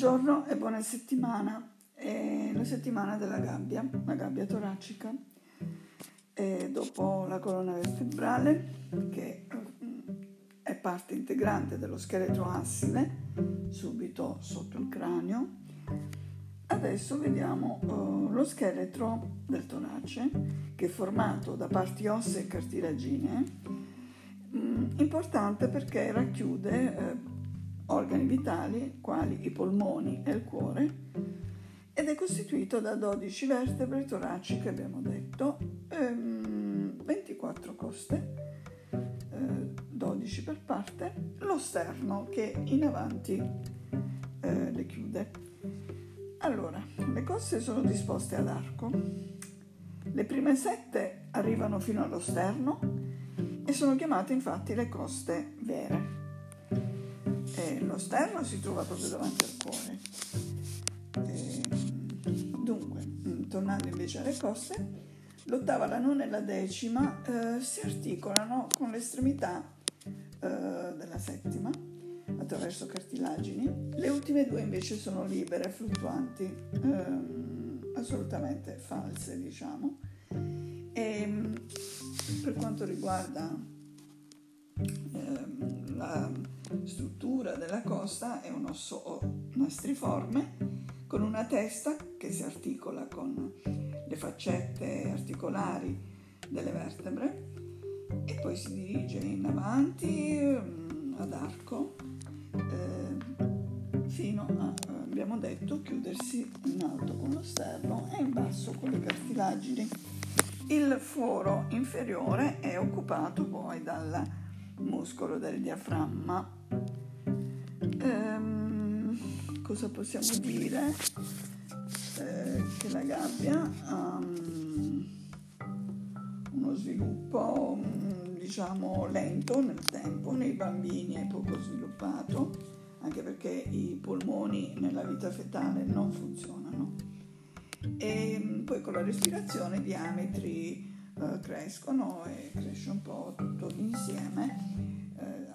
buongiorno e buona settimana. È la settimana della gabbia, la gabbia toracica. E dopo la colonna vertebrale, che è parte integrante dello scheletro assile, subito sotto il cranio, adesso vediamo lo scheletro del torace, che è formato da parti ossee e cartilaginee, importante perché racchiude organi vitali quali i polmoni e il cuore, ed è costituito da 12 vertebre toraciche, abbiamo detto, 24 coste, 12 per parte, lo sterno che in avanti le chiude. Allora, le coste sono disposte ad arco, le prime 7 arrivano fino allo sterno e sono chiamate infatti le coste vere. E lo sterno si trova proprio davanti al cuore. E dunque, tornando invece alle coste, l'ottava, la nona e la decima si articolano con l'estremità della settima attraverso cartilagini. Le ultime due invece sono libere, fluttuanti, assolutamente false, diciamo. E per quanto riguarda la struttura della costa, è un osso nastriforme con una testa che si articola con le faccette articolari delle vertebre e poi si dirige in avanti ad arco fino a, abbiamo detto, chiudersi in alto con lo sterno e in basso con le cartilagini. Il foro inferiore è occupato poi dal muscolo del diaframma. Cosa possiamo dire? Che la gabbia ha uno sviluppo diciamo lento nel tempo, nei bambini è poco sviluppato, anche perché i polmoni nella vita fetale non funzionano. E poi con la respirazione i diametri crescono e cresce un po' tutto insieme